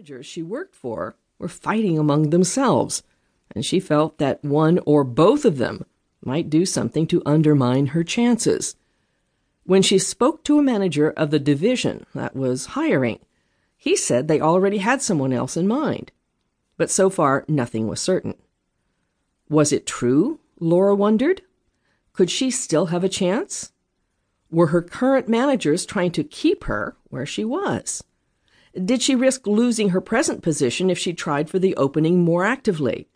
managers she worked for were fighting among themselves, and she felt that one or both of them might do something to undermine her chances. When she spoke to a manager of the division that was hiring, he said they already had someone else in mind. But so far, nothing was certain. Was it true? Laura wondered. Could she still have a chance? Were her current managers trying to keep her where she was? Did she risk losing her present position if she tried for the opening more actively?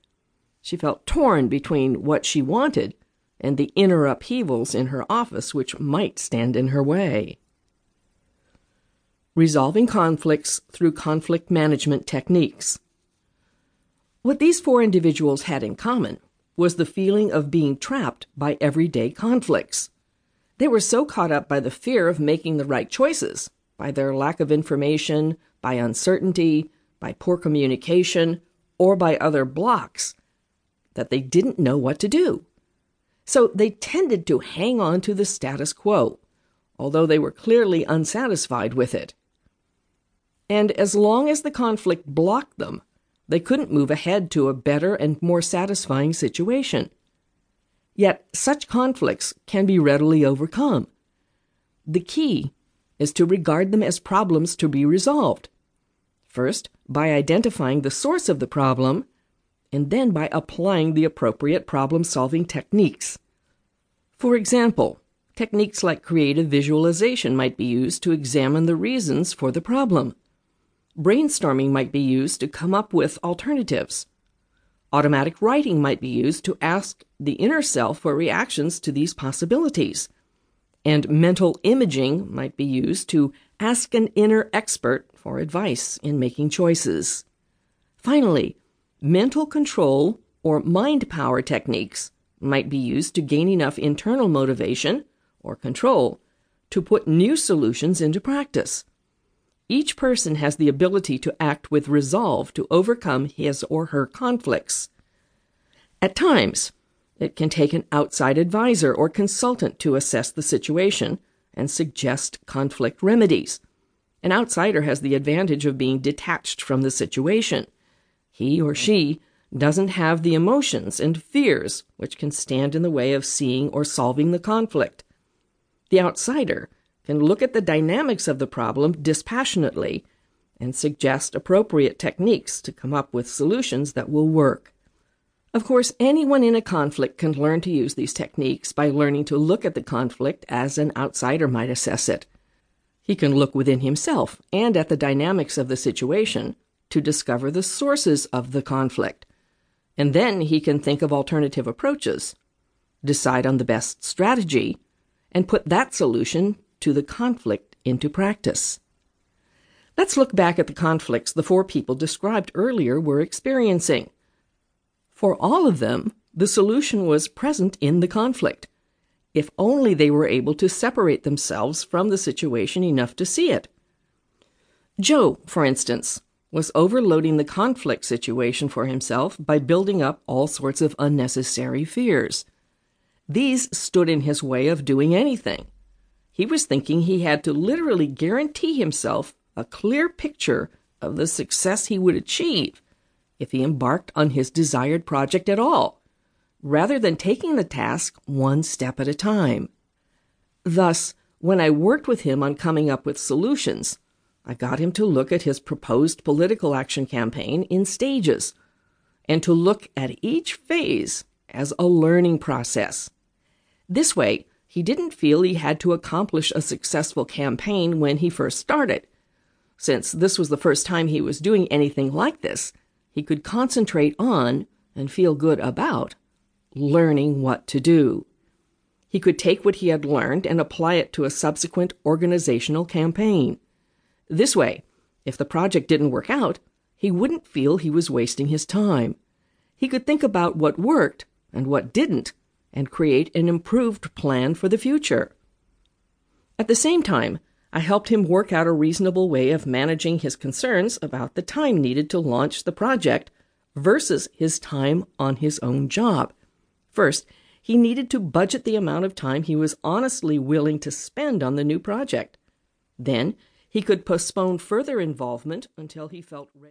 She felt torn between what she wanted and the inner upheavals in her office which might stand in her way. Resolving conflicts through conflict management techniques. What these four individuals had in common was the feeling of being trapped by everyday conflicts. They were so caught up by the fear of making the right choices, by their lack of information, by uncertainty, by poor communication, or by other blocks, that they didn't know what to do. So they tended to hang on to the status quo, although they were clearly unsatisfied with it. And as long as the conflict blocked them, they couldn't move ahead to a better and more satisfying situation. Yet such conflicts can be readily overcome. The key is to regard them as problems to be resolved, first by identifying the source of the problem, and then by applying the appropriate problem-solving techniques. For example, techniques like creative visualization might be used to examine the reasons for the problem. Brainstorming might be used to come up with alternatives. Automatic writing might be used to ask the inner self for reactions to these possibilities. And mental imaging might be used to ask an inner expert for advice in making choices. Finally, mental control or mind power techniques might be used to gain enough internal motivation or control to put new solutions into practice. Each person has the ability to act with resolve to overcome his or her conflicts. At times, it can take an outside advisor or consultant to assess the situation and suggest conflict remedies. An outsider has the advantage of being detached from the situation. He or she doesn't have the emotions and fears which can stand in the way of seeing or solving the conflict. The outsider can look at the dynamics of the problem dispassionately and suggest appropriate techniques to come up with solutions that will work. Of course, anyone in a conflict can learn to use these techniques by learning to look at the conflict as an outsider might assess it. He can look within himself and at the dynamics of the situation to discover the sources of the conflict, and then he can think of alternative approaches, decide on the best strategy, and put that solution to the conflict into practice. Let's look back at the conflicts the four people described earlier were experiencing. For all of them, the solution was present in the conflict, if only they were able to separate themselves from the situation enough to see it. Joe, for instance, was overloading the conflict situation for himself by building up all sorts of unnecessary fears. These stood in his way of doing anything. He was thinking he had to literally guarantee himself a clear picture of the success he would achieve if he embarked on his desired project at all, rather than taking the task one step at a time. Thus, when I worked with him on coming up with solutions, I got him to look at his proposed political action campaign in stages, and to look at each phase as a learning process. This way, he didn't feel he had to accomplish a successful campaign when he first started. Since this was the first time he was doing anything like this, he could concentrate on, and feel good about, learning what to do. He could take what he had learned and apply it to a subsequent organizational campaign. This way, if the project didn't work out, he wouldn't feel he was wasting his time. He could think about what worked and what didn't, and create an improved plan for the future. At the same time, I helped him work out a reasonable way of managing his concerns about the time needed to launch the project versus his time on his own job. First, he needed to budget the amount of time he was honestly willing to spend on the new project. Then, he could postpone further involvement until he felt ready.